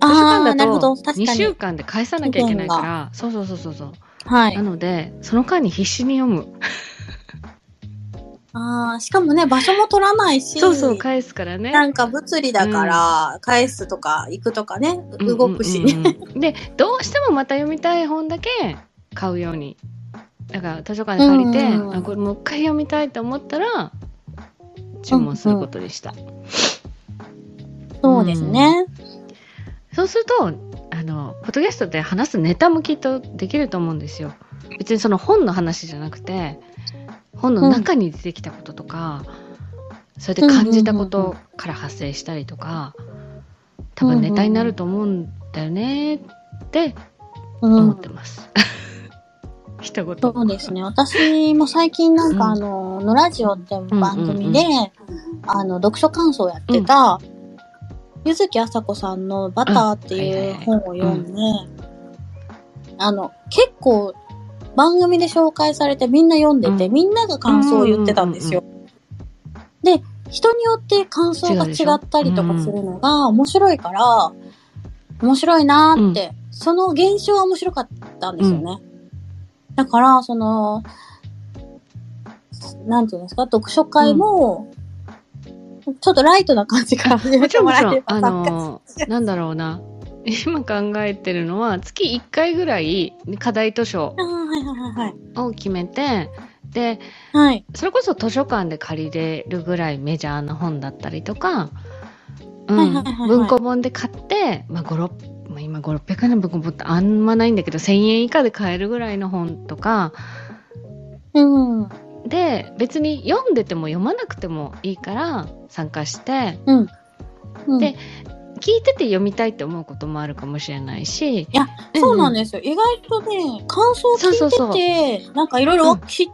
図書館だとにしゅうかんで返さなきゃいけないから、そうそうそうそうそう、はい、なのでその間に必死に読むあ、しかもね場所も取らないしそうそう返すからね、なんか物理だから、うん、返すとか行くとかね動くし、うんうんうんうん、でどうしてもまた読みたい本だけ買うように、だから図書館で借りて、うんうんうん、あこれもう一回読みたいと思ったら注文することでした、うんうん、そうですね、うん、そうするとあのポッドキャストで話すネタもきっとできると思うんですよ。別にその本の話じゃなくて本の中に出てきたこととか、うん、それで感じたことから発生したりとか、うんうんうん、多分ネタになると思うんだよねって思ってます、うん、一言。そうですね、私も最近なんか、うん、あののラジオって番組で、うんうんうん、あの読書感想やってた、うん、柚木麻子さんのバターっていう本を読んで、うんはいはいうん、あの結構番組で紹介されてみんな読んでて、うん、みんなが感想を言ってたんですよ、うんうんうん、で人によって感想が違ったりとかするのが面白いから、うん、面白いなーって、うん、その現象は面白かったんですよね、うん、だからそのなんていうんですか読書会も、うん、ちょっとライトな感じから始めてもらえれば、あのー、なんだろうな今考えてるのは月いっかいぐらい課題図書を決めて、で、はい、それこそ図書館で借りれるぐらいメジャーな本だったりとか、うんはいはいはいはい、文庫本で買って、まあ、ご、ろく今ごひゃく、ろっぴゃくえんの文庫本ってあんまないんだけどせんえん以下で買えるぐらいの本とか、うん、で別に読んでても読まなくてもいいから参加して、うんうん、で聞いてて読みたいって思うこともあるかもしれないし、いや、そうなんですよ、うん、意外とね感想を聞いててそうそうそうなんかいろいろ知って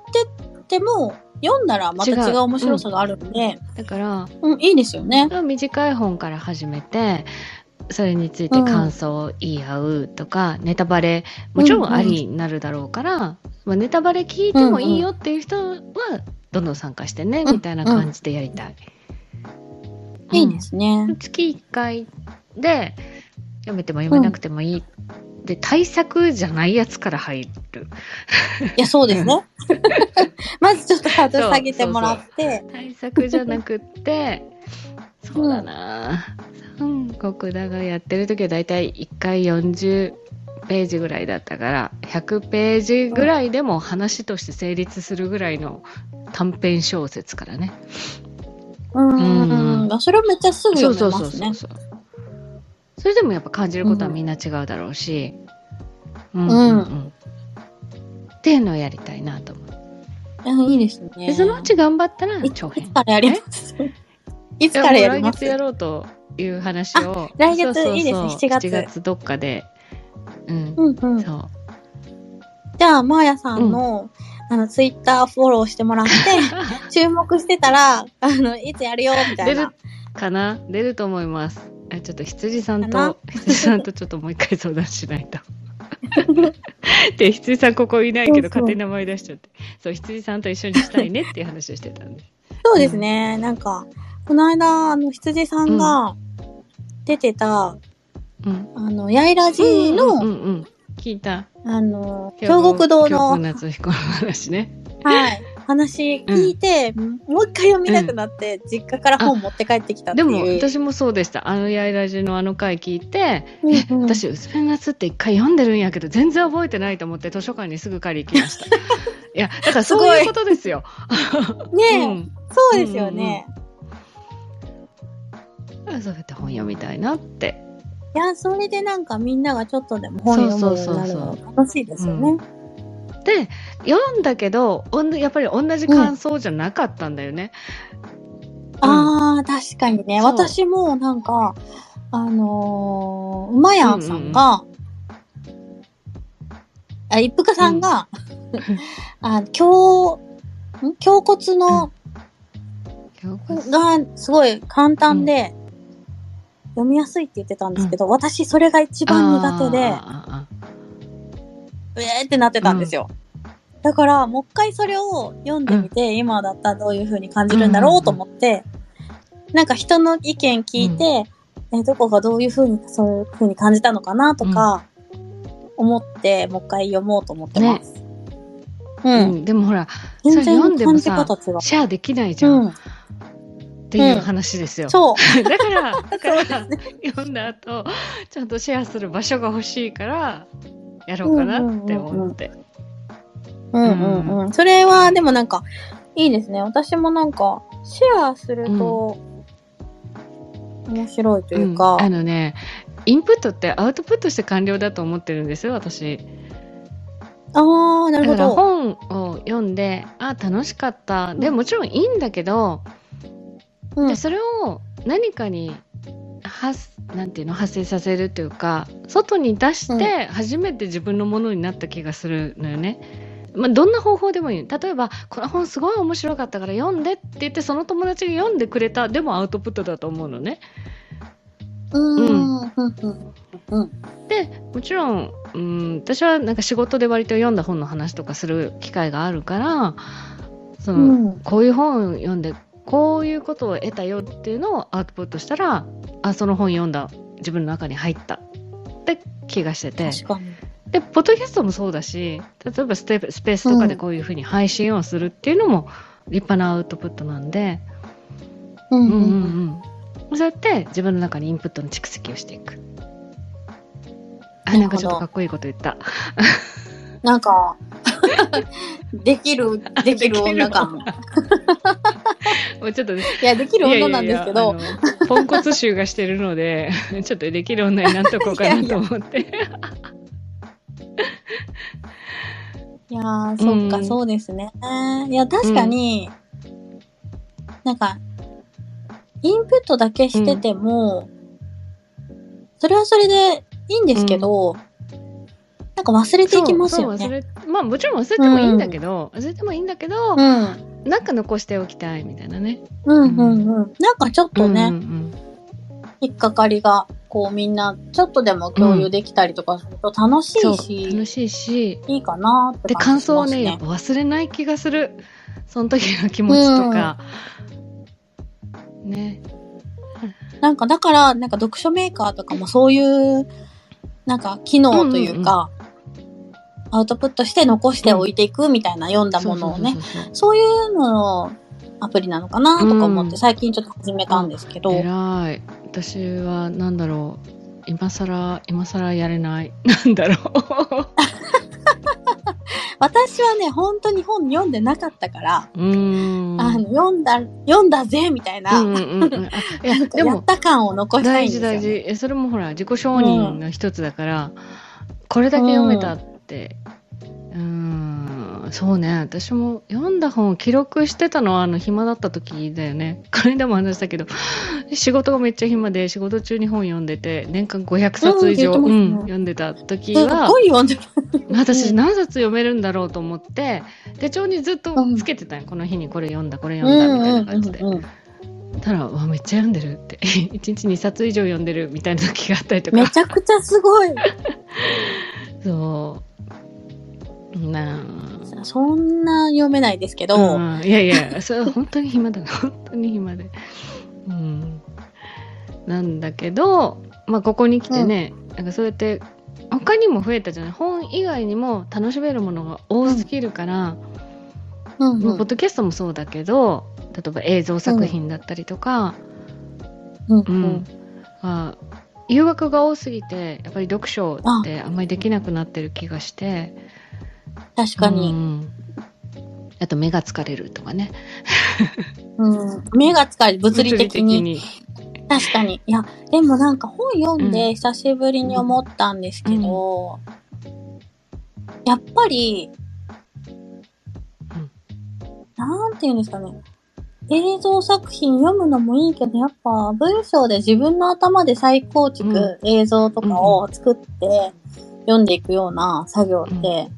ても、うん、読んだらまた違う面白さがあるので、うん、だから、うん、いいですよね。短い本から始めてそれについて感想を言い合うとか、うん、ネタバレもちろんありになるだろうから、うんうんまあ、ネタバレ聞いてもいいよっていう人はどんどん参加してね、うんうん、みたいな感じでやりたい、うんうんいいですね、うん、月いっかいで読めても読めなくてもいい、うん、で対策じゃないやつから入るいやそうですねまずちょっとハードル下げてもらってそうそうそう対策じゃなくってそうだな三国だがやってる時はだいたいいっかいよんじゅうページぐらいだったからひゃくページぐらいでも話として成立するぐらいの短編小説からねうん、うん、それめっちゃすぐ読めますね。それでもやっぱ感じることはみんな違うだろうし、うんうんうんうん、っていうのをやりたいなと思う。いいですね。でそのうち頑張ったら長編。いつからやります。いつからやります。来月やろうという話を。来月そうそうそういいですね。しちがつ。しちがつどっかで。うん、うん、うんそう。じゃあマーヤさんの。うんあのツイッターフォローしてもらって注目してたらあのいつやるよみたいな出るかな出ると思います。あちょっと羊さんと羊さんとちょっともう一回相談しないとで羊さんここいないけど勝手に名前出しちゃってそう羊さんと一緒にしたいねっていう話をしてたんでそうですね、うん、なんかこの間あの羊さんが出てた、うん、あのやいらじの、うんうんうんうん聞いたあの京極堂の夏彦の話ねはい話聞いて、うん、もう一回読みたくなって、うん、実家から本持って帰ってきたっていう。でも私もそうでした。あのやいらじのあの回聞いて、うんうん、私うすめの夏って一回読んでるんやけど全然覚えてないと思って図書館にすぐ借り行きましたいやだからそういうことですよねえ、うん、そうですよね、うんうん、そうやって本読みたいなっていやそれでなんかみんながちょっとでも本読むようになるのが楽しいですよね。そうそうそう、うん、で読んだけどやっぱり同じ感想じゃなかったんだよね、うんうん、あー確かにね。私もなんかあのー、うまやんさんが、うんうん、あ一服さんが、うん、あ胸胸骨の、うん、胸骨がすごい簡単で、うん読みやすいって言ってたんですけど、うん、私それが一番苦手で、あえーってなってたんですよ、うん、だからもう一回それを読んでみて、うん、今だったらどういう風に感じるんだろうと思って、うんうん、なんか人の意見聞いて、うん、えどこがどういう風にそういう風に感じたのかなとか思って、うん、もう一回読もうと思ってます、ねうんうん、でもほらそれ読んでもさシェアできないじゃん、うんっていう話ですよ、うん、そうだから、だから読んだ後ちゃんとシェアする場所が欲しいからやろうかなって思ってうんうんうん、うん、それはでもなんかいいですね。私もなんかシェアすると面白いというか、うんうん、あのねインプットってアウトプットして完了だと思ってるんですよ私。ああ、なるほど。だから本を読んであ楽しかったでもちろんいいんだけど、うん、でそれを何かに発なんていうの発生させるというか外に出して初めて自分のものになった気がするのよね、うんまあ、どんな方法でもいい。例えばこの本すごい面白かったから読んでって言ってその友達が読んでくれたでもアウトプットだと思うのね。うんうん、でもちろん、うん、私はなんか仕事で割と読んだ本の話とかする機会があるからその、うん、こういう本を読んでこういうことを得たよっていうのをアウトプットしたらあその本読んだ自分の中に入ったって気がしてて。確かに。でポッドキャストもそうだし例えばステスペースとかでこういうふうに配信をするっていうのも立派なアウトプットなんで、うん、うんうんうんそうやって自分の中にインプットの蓄積をしていく。あなんかちょっとかっこいいこと言ったなんかできるできる女感もうちょっとね、いやできる女なんですけどいやいやいやポンコツ臭がしてるのでちょっとできる女になっとこうかなと思っていやいや, いやーそっか、うん、そうですね。いや確かに、うん、なんかインプットだけしてても、うん、それはそれでいいんですけど、うん、なんか忘れていきますよね。そうそう忘れまあもちろん忘れてもいいんだけど、うん、忘れてもいいんだけど、うんなんか残しておきたいみたいなね。うんうんうん。うん、なんかちょっとね、うんうんうん、引っかかりがこうみんなちょっとでも共有できたりとかすると楽しいし、うん、楽しいし、いいかなーって感じしますね。で、感想をね、忘れない気がする。その時の気持ちとか、うん、ね。なんかだからなんか読書メーカーとかもそういうなんか機能というか。うんうんうんアウトプットして残して置いていくみたいな、うん、読んだものをねそういうのアプリなのかなとか思って最近ちょっと始めたんですけど、うん、えらい私はなんだろう今更今更やれないなんだろう私はね本当に本読んでなかったからうーんあの読んだ読んだぜみたいな、うんうんうん、なんかやった感を残したいんですよ、ね、大事大事それもほら自己承認の一つだから、うん、これだけ読めた、うんってうーんそうね私も読んだ本を記録してたのはあの暇だった時だよね。この間も話したけど仕事がめっちゃ暇で仕事中に本読んでて年間ごひゃくさつ以上、うんうん、読んでた時は私何冊読めるんだろうと思って手帳にずっとつけてたよ、うん、この日にこれ読んだこれ読んだみたいな感じで、うんうんうんうん、たらわめっちゃ読んでるっていちにちにさつ以上読んでるみたいな時があったりとかめちゃくちゃすごいそうなそんな読めないですけど、うん、いやいやそれは本当に暇だな本当に暇で、うん、なんだけど、まあ、ここに来てね、うん、なんかそうやって他にも増えたじゃない本以外にも楽しめるものが多すぎるから、うんうんうん、ポッドキャストもそうだけど例えば映像作品だったりとか、うんうんうん、あ誘惑が多すぎてやっぱり読書ってあんまりできなくなってる気がして確かに、うん、あと目が疲れるとかね、うん、目が疲れる物理的に、 物理的に確かにいやでもなんか本読んで久しぶりに思ったんですけど、うん、やっぱり、うん、なんていうんですかね映像作品読むのもいいけどやっぱ文章で自分の頭で再構築、うん、映像とかを作って読んでいくような作業って、うん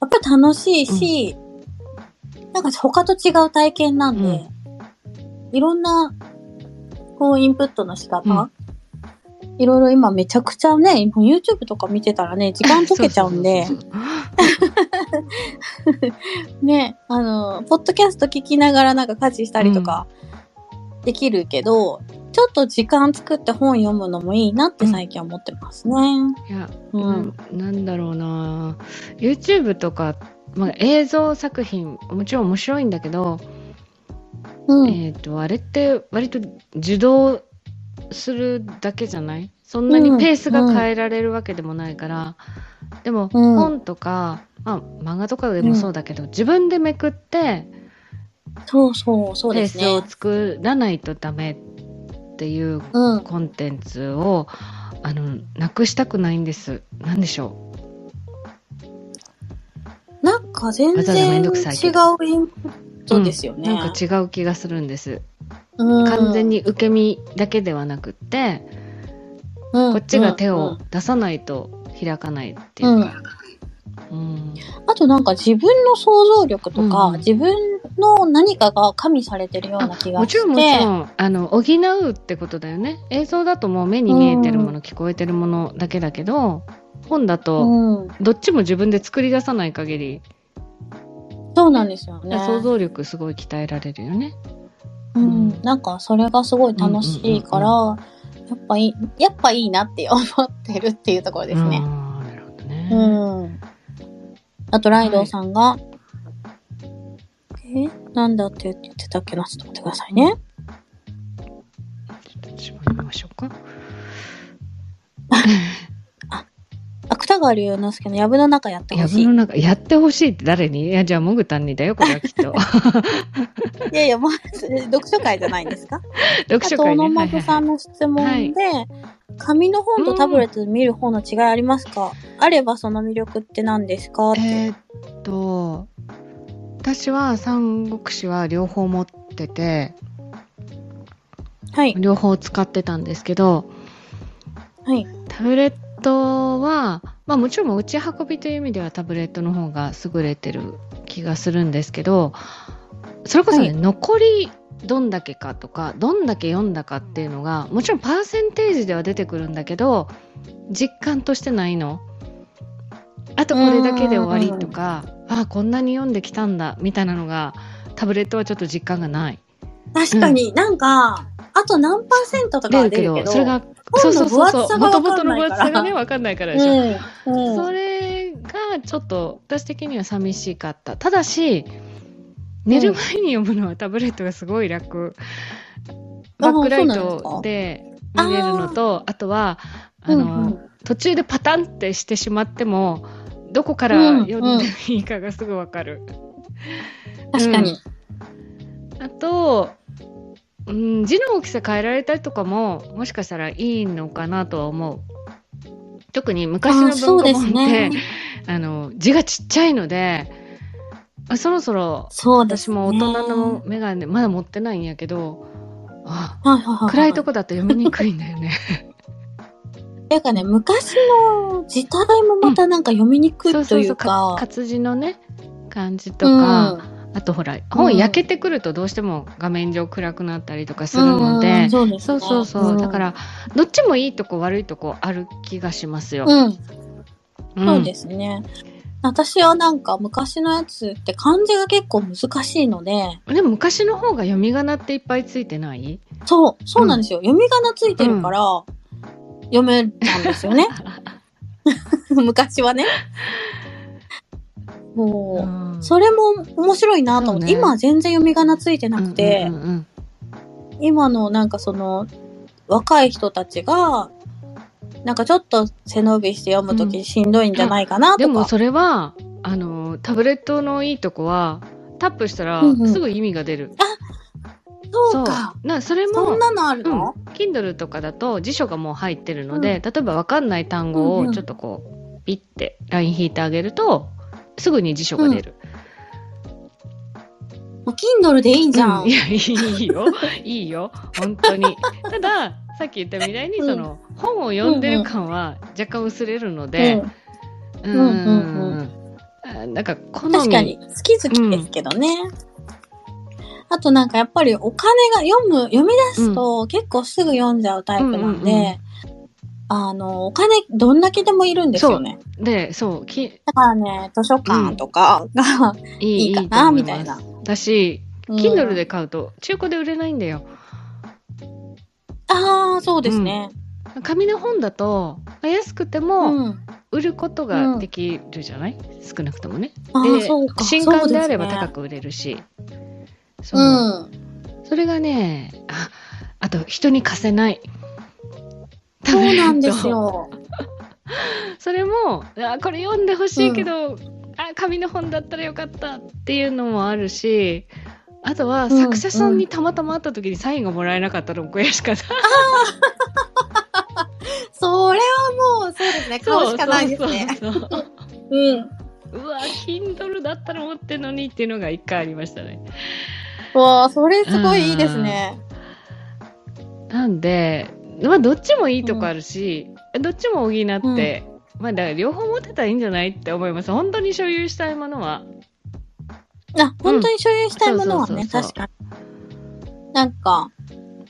やっぱり楽しいし、うん、なんか他と違う体験なんで、うん、いろんなこうインプットの仕方、うん、いろいろ今めちゃくちゃね、YouTube とか見てたらね、時間溶けちゃうんで。そうそうそうそうね、あの、ポッドキャスト聞きながらなんか家事したりとかできるけど、うん、ちょっと時間作って本読むのもいいなって最近は思ってますね。いや、うん、なんだろうな、YouTube とか、まあ、映像作品、もちろん面白いんだけど、うん、えっと、あれって割と受動するだけじゃない？そんなにペースが変えられるわけでもないから、うん、でも本とか、うん、あ、漫画とかでもそうだけど、うん、自分でめくって、そうそう、そうですね。ペースを作らないとダメっていうコンテンツを、うん、あの、なくしたくないんです。なんでしょう？なんか全然違うインプットですよね、うん、なんか違う気がするんです、うん、完全に受け身だけではなくって、うん、こっちが手を出さないと開かないっていうか、うんうん、あとなんか自分の想像力とか、うん、自分の何かが加味されてるような気がして、もちろんもちろんあの補うってことだよね。映像だともう目に見えてるもの、うん、聞こえてるものだけだけど、本だとどっちも自分で作り出さない限り、うん、そうなんですよね。想像力すごい鍛えられるよね、うんうん、なんかそれがすごい楽しいから、うんうんうん、やっぱいいやっぱいいなって思ってるっていうところですね。あ、なるほどね、うん、あとライドさんが、はい、えなんだって言ってたっけな、ちょっと待ってくださいね、ちょっとしましょうか。芥川龍之介のやぶの中やってほしい。やぶの中やってほしいって誰に？いや、じゃあもぐたんにだよ、これはきっと。いやいや、まず読書会じゃないんですか？読書会ね。あと、小野さんの質問で、はいはい、紙の本とタブレットで見る本の違いありますか？うん、あればその魅力って何ですかって。えー、っと、私は三国志は両方持ってて、はい。両方使ってたんですけど、はい。タブレットあとは、まあ、もちろん持ち運びという意味ではタブレットの方が優れてる気がするんですけど、それこそね、はい、残りどんだけかとかどんだけ読んだかっていうのがもちろんパーセンテージでは出てくるんだけど実感としてないの。あとこれだけで終わりとか、ああこんなに読んできたんだみたいなのがタブレットはちょっと実感がない。確かに、うん、なんかあと何パーセントとかは出るけど、出るけどそれがそうそうそうそう、もともとの分厚さがね、分かんないからでしょ、うんうん、それがちょっと私的には寂しかった。ただし寝る前に読むのはタブレットがすごい楽、うん、バックライトで見れるのと あ, あとはあの、うんうん、途中でパタンってしてしまってもどこから読んでいいかがすぐ分かる、うんうん、確かに、うん、あとうん、字の大きさ変えられたりとかももしかしたらいいのかなとは思う。特に昔の文庫本って、ね、あの字がちっちゃいので、あ、そろそろ私も大人の眼鏡、ね、まだ持ってないんやけど、あ、はいはいはいはい、暗いとこだと読みにくいんだよね。なんかね、昔の字体もまたなんか読みにくいというか、うん、そうそうそう、活字のね感じとか、うん、あとほら本焼けてくるとどうしても画面上暗くなったりとかするので、うん、そうですね、そうそうそう、うん、だからどっちもいいとこ悪いとこある気がしますよ、うんうん、そうですね。私はなんか昔のやつって漢字が結構難しいので、でも昔の方が読み仮名っていっぱいついてない？そうそうなんですよ、うん、読み仮名ついてるから読めたんですよね、うん、昔はね。もう、うん、それも面白いなと思って、ね、今全然読み仮名ついてなくて、うんうんうんうん、今のなんかその若い人たちがなんかちょっと背伸びして読むときしんどいんじゃないかなとか、うん、でもそれはあのタブレットのいいとこはタップしたらすぐ意味が出る、うんうん、あ、そうか、そうな、それもそんなのあるの、うん、Kindle とかだと辞書がもう入ってるので、うん、例えば分かんない単語をちょっとこう、うんうん、ピッてライン引いてあげるとすぐに辞書が出る。うん、Kindle でいいじゃん、うん。いや、いいよ。いいよ。本当に。ただ、さっき言ったみたいに、その、うん、本を読んでる感は若干薄れるので、うん。うんうんうん、なんか、好み。確かに、好き好きですけどね。うん、あとなんか、やっぱりお金が読む、読み出すと結構すぐ読んじゃうタイプなんで、うんうんうん、あの、お金どんだけでもいるんですよね。そうで、そうきだからね、図書館とかが、うん、いいかな、いいみたいな。だし、Kindle で買うと中古で売れないんだよ。ああ、そうですね、うん。紙の本だと安くても売ることができるじゃない、うん、少なくともね。で、新刊であれば高く売れるし。そう、うん、それがね、あ、あと人に貸せない。そうなんですよ。それも、あ、これ読んでほしいけど、うん、あ、紙の本だったらよかったっていうのもあるし、あとは作者さんにたまたま会った時にサインがもらえなかったのも悔しかった。それはもうそうですね、買うしかないですね。そうそうそううん。うわ、Kindle だったら持ってんのにっていうのが一回ありましたね。わあ、それすごいいいですね。なんで。まあ、どっちもいいとこあるし、うん、どっちも補って、うん、まあだから両方持ってたらいいんじゃないって思います。本当に所有したいものは、あ、本当に所有したいものはね、うん、確かに。なんか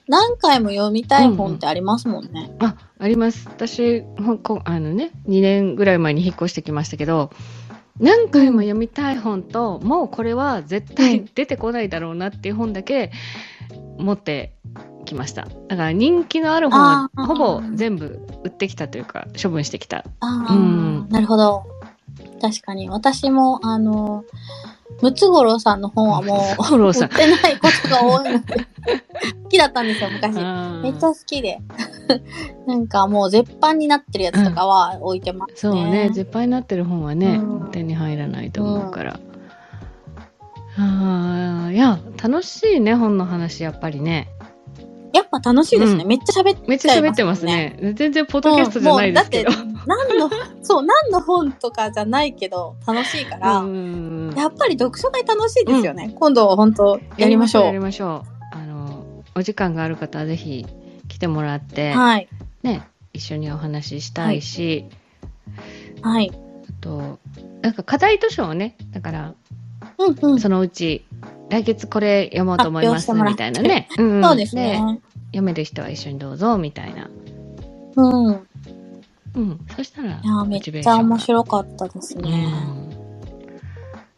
何回も読みたい本ってありますもんね。うん、あ、あります。私香港あのね、にねんぐらい前に引っ越してきましたけど、何回も読みたい本と、もうこれは絶対出てこないだろうなっていう本だけ持って。きました。だから人気のある本はほぼ全部売ってきたというか処分してきた。ああ、うん、なるほど。確かに私もあのムツゴロウさんの本はもう売ってないことが多いので好きだったんですよ昔。めっちゃ好きでなんかもう絶版になってるやつとかは置いてますね。うん、そうね、絶版になってる本はね、うん、手に入らないと思うから。うん、あ、いや楽しいね、本の話やっぱりね。やっぱ楽しいですね。うん、めっちゃ喋ってますね。めっちゃ喋ってますね。全然ポッドキャストじゃないですけど。もうもうだって何のそう何の本とかじゃないけど楽しいから、うん、やっぱり読書会楽しいですよね。うん、今度は本当やりましょう。やりましょう。あのお時間がある方はぜひ来てもらって、はい、ね、一緒にお話ししたいし、はい。あとなんか課題図書をね、だから、うんうん、そのうち。来月これ読もうと思いますみたいなね、うん、そうですね、ね、読める人は一緒にどうぞみたいな、うんうん、そしたらめっちゃ面白かったですね、う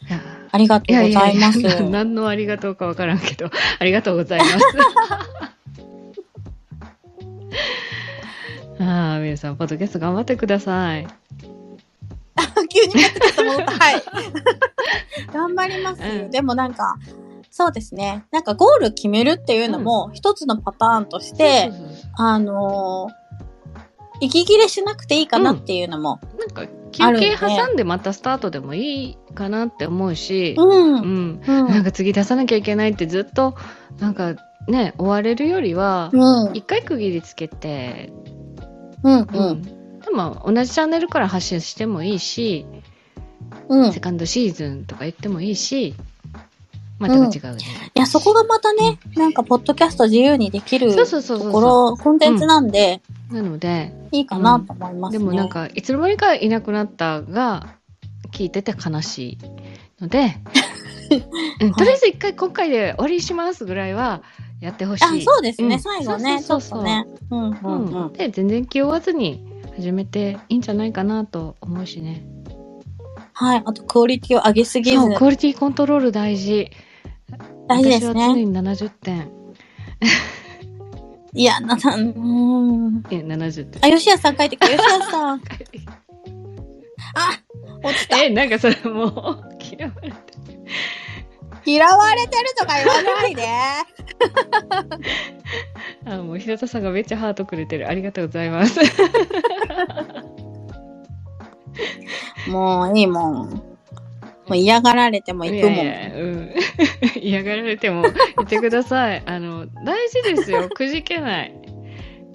ん、いやありがとうございます。いやいやいや、何のありがとうかわからんけどありがとうございますあー、皆さんポッドキャスト頑張ってください。急にやってたと思った。はい。頑張ります、うん。でもなんか、そうですね。なんかゴール決めるっていうのも一つのパターンとして、うん、あのー、息切れしなくていいかなっていうのも、うん。なんか休憩挟んでまたスタートでもいいかなって思うし、うん。うん。なんか次出さなきゃいけないってずっと、なんかね、追われるよりは、うん、一回区切りつけて、うんうん。うんでも同じチャンネルから発信してもいいし、うん、セカンドシーズンとか言ってもいいし、また違う、ねうん、いやそこがまたね、なんかポッドキャスト自由にできるところコンテンツなんで、うん、なのでいいかなと思いますね、うん。でもなんかいつの間にかいなくなったが聞いてて悲しいので、うん、とりあえず一回今回で終わりしますぐらいは。やってほしい。あ、そうですね。うん、最後ね、そうそうそうそう、ちょっとね、うんうんうん。で、全然気負わずに始めていいんじゃないかなと思うしね。はい。あとクオリティを上げすぎず。そう、クオリティコントロール大事。大事ですね。私は常にななじゅってん。いや、なさん、うん。いや、ななじゅってん。あ、吉谷さん帰ってくる。吉谷さん。あ、落ちた。え、なんかそれもう嫌われてる。嫌われてるとか言わないで。あ、もう平田さんがめっちゃハートくれてる。ありがとうございます。もういいもん。もう嫌がられても行くもん。いやいや、うん、嫌がられても行ってください。あの大事ですよ。くじけない。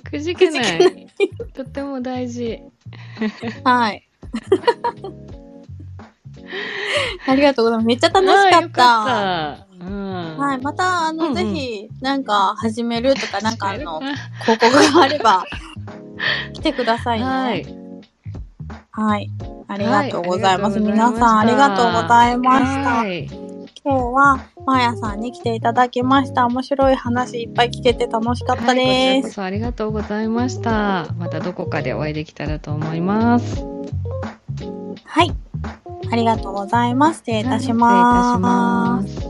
くじけない。くじけないとっても大事。はい。ありがとうございます。めっちゃ楽しかった。かったうん、はい、またあの、うんうん、ぜひなんか始めるとかなんかあの広告があれば来てくださいね。はい、はい、ありがとうございます、はい。皆さんありがとうございました。はい、今日はまあやさんに来ていただきました。面白い話いっぱい聞けて楽しかったです、はい、こちらこそありがとうございました。またどこかでお会いできたらと思います。はい、ありがとうございます。失礼いたします。